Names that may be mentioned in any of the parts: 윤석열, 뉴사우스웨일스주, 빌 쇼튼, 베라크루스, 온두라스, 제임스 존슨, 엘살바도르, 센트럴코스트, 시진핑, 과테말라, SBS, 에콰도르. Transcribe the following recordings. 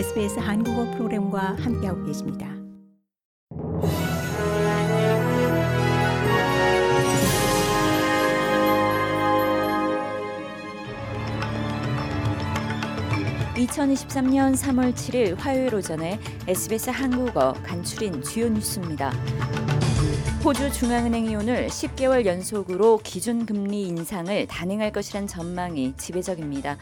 SBS 한국어 프로그램과 함께하고 계십니다. (2023년 3월 7일) 화요일 오전에 SBS 한국어 간추린 주요 뉴스입니다. 호주 중앙은행이 오늘 10개월 연속으로 기준금리 인상을 단행할 것이란 전망이 지배적입니다.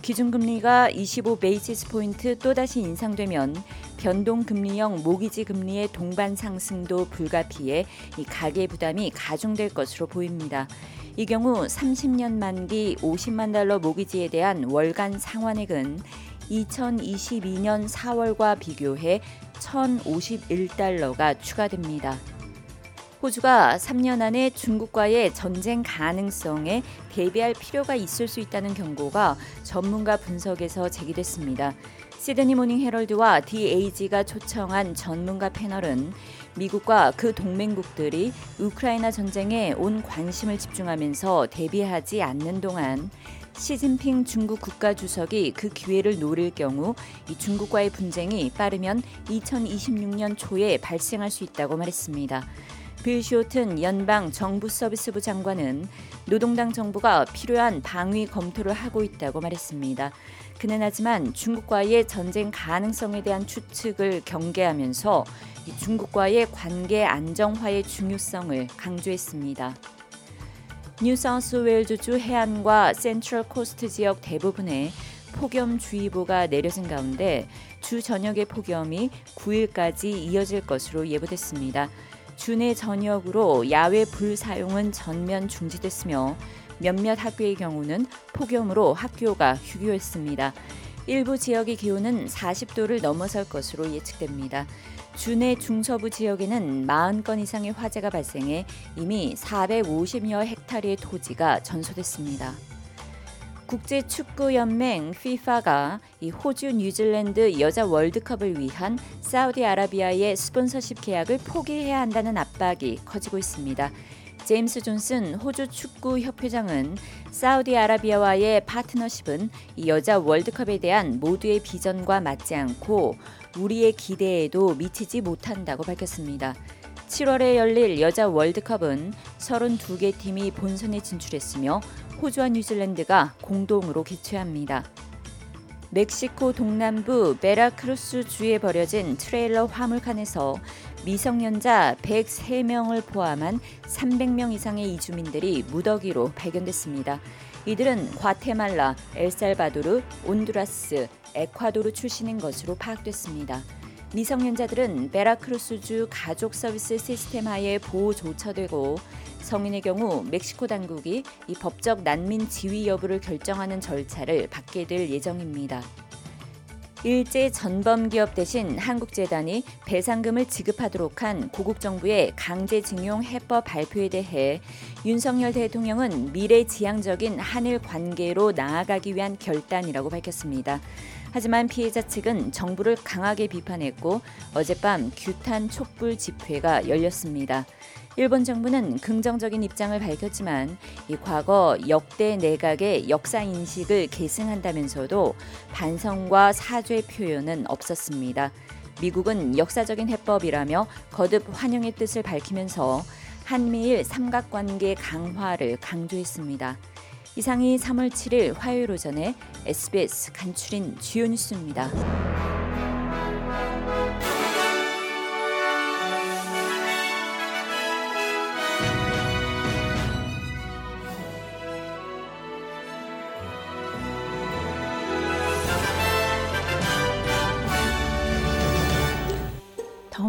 기준금리가 25베이시스포인트 또다시 인상되면 변동금리형 모기지 금리의 동반 상승도 불가피해 이 가계 부담이 가중될 것으로 보입니다. 이 경우 30년 만기 50만 달러 모기지에 대한 월간 상환액은 2022년 4월과 비교해 1,051달러가 추가됩니다. 호주가 3년 안에 중국과의 전쟁 가능성에 대비할 필요가 있을 수 있다는 경고가 전문가 분석에서 제기됐습니다. 시드니 모닝 헤럴드와 DAG가 초청한 전문가 패널은 미국과 그 동맹국들이 우크라이나 전쟁에 온 관심을 집중하면서 대비하지 않는 동안 시진핑 중국 국가주석이 그 기회를 노릴 경우 이 중국과의 분쟁이 빠르면 2026년 초에 발생할 수 있다고 말했습니다. 빌 쇼튼 연방 정부 서비스부 장관은 노동당 정부가 필요한 방위 검토를 하고 있다고 말했습니다. 그는 하지만 중국과의 전쟁 가능성에 대한 추측을 경계하면서 중국과의 관계 안정화의 중요성을 강조했습니다. 뉴사우스웨일스주 해안과 센트럴코스트 지역 대부분에 폭염주의보가 내려진 가운데 주 전역의 폭염이 9일까지 이어질 것으로 예보됐습니다. 주내 전역으로 야외 불 사용은 전면 중지됐으며 몇몇 학교의 경우는 폭염으로 학교가 휴교했습니다. 일부 지역의 기온은 40도를 넘어설 것으로 예측됩니다. 주내 중서부 지역에는 40건 이상의 화재가 발생해 이미 450여 헥타리의 토지가 전소됐습니다. 국제축구연맹 FIFA가 이 호주 뉴질랜드 여자 월드컵을 위한 사우디아라비아의 스폰서십 계약을 포기해야 한다는 압박이 커지고 있습니다. 제임스 존슨 호주 축구협회장은 사우디아라비아와의 파트너십은 이 여자 월드컵에 대한 모두의 비전과 맞지 않고 우리의 기대에도 미치지 못한다고 밝혔습니다. 7월에 열릴 여자 월드컵은 32개 팀이 본선에 진출했으며 호주와 뉴질랜드가 공동으로 개최합니다. 멕시코 동남부 베라크루스 주에 벌여진 트레일러 화물칸에서 미성년자 103명을 포함한 300명 이상의 이주민들이 무더기로 발견됐습니다. 이들은 과테말라, 엘살바도르, 온두라스, 에콰도르 출신인 것으로 파악됐습니다. 미성년자들은 베라크루스주 가족 서비스 시스템 하에 보호 조처되고 성인의 경우 멕시코 당국이 이 법적 난민 지위 여부를 결정하는 절차를 받게 될 예정입니다. 일제 전범 기업 대신 한국재단이 배상금을 지급하도록 한 고국 정부의 강제징용 해법 발표에 대해 윤석열 대통령은 미래지향적인 한일 관계로 나아가기 위한 결단이라고 밝혔습니다. 하지만 피해자 측은 정부를 강하게 비판했고 어젯밤 규탄 촛불 집회가 열렸습니다. 일본 정부는 긍정적인 입장을 밝혔지만 이 과거 역대 내각의 역사 인식을 계승한다면서도 반성과 사죄 표현은 없었습니다. 미국은 역사적인 해법이라며 거듭 환영의 뜻을 밝히면서 한미일 삼각관계 강화를 강조했습니다. 이상이 3월 7일 화요일 오전에 SBS 간추린 주요 뉴스입니다. 더